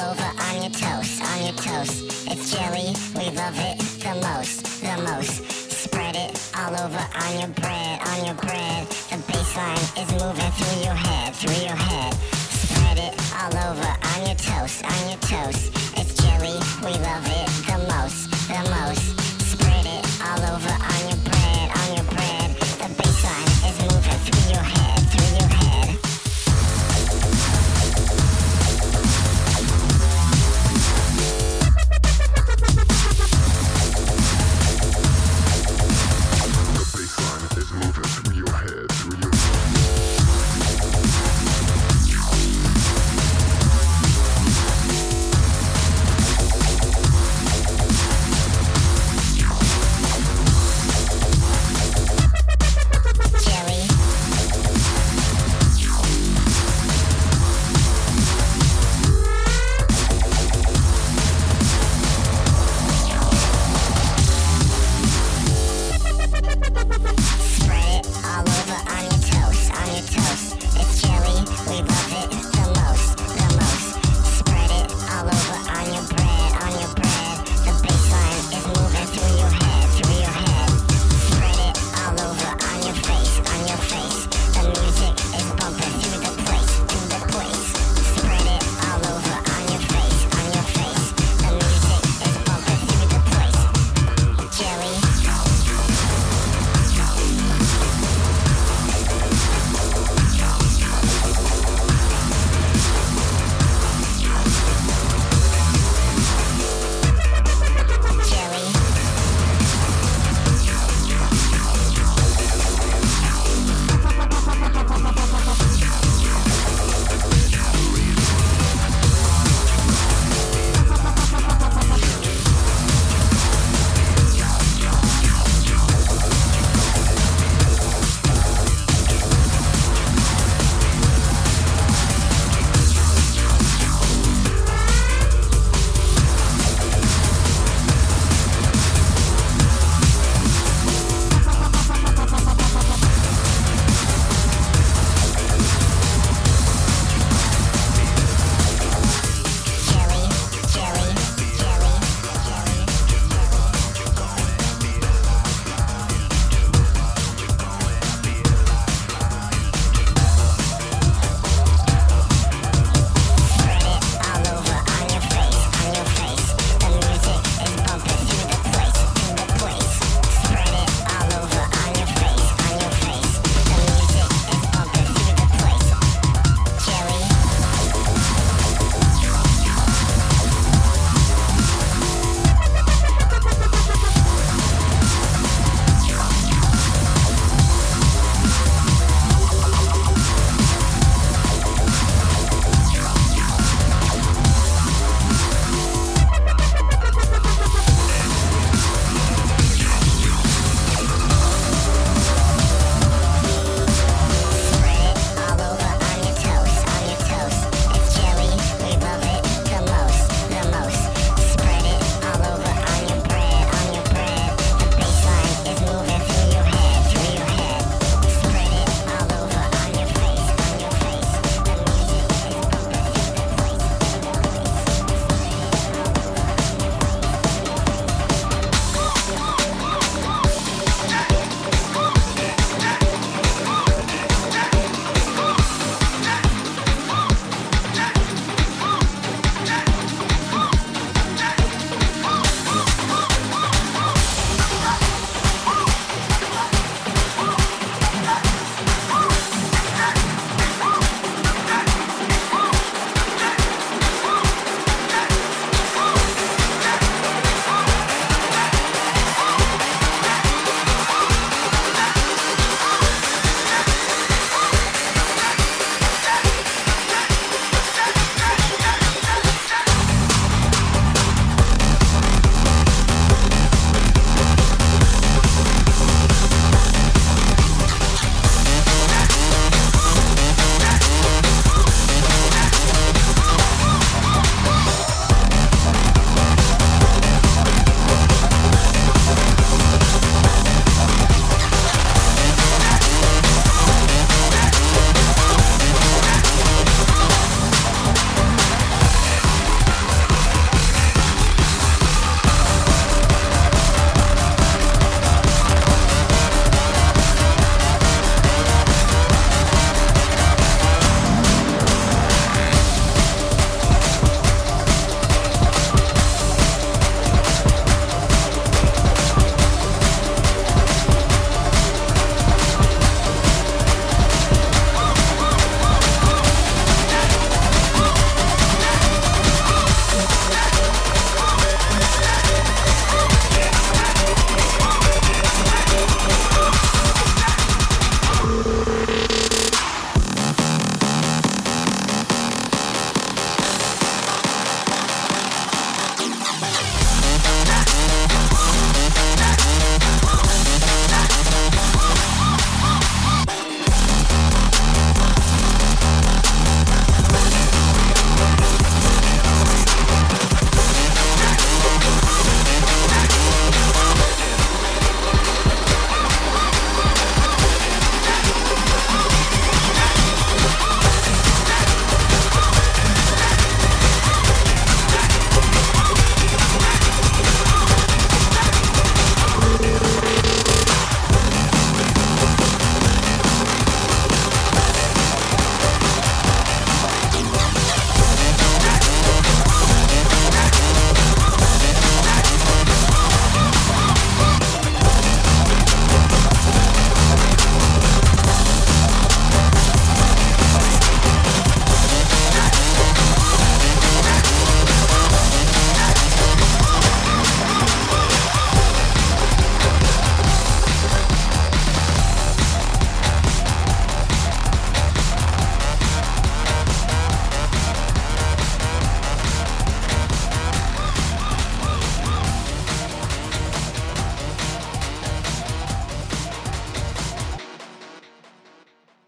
all over on your toast, on your toast. It's jelly, we love it the most, the most. Spread it all over on your bread, on your bread. The baseline is moving through your head, through your head. Spread it all over on your toast, on your toast.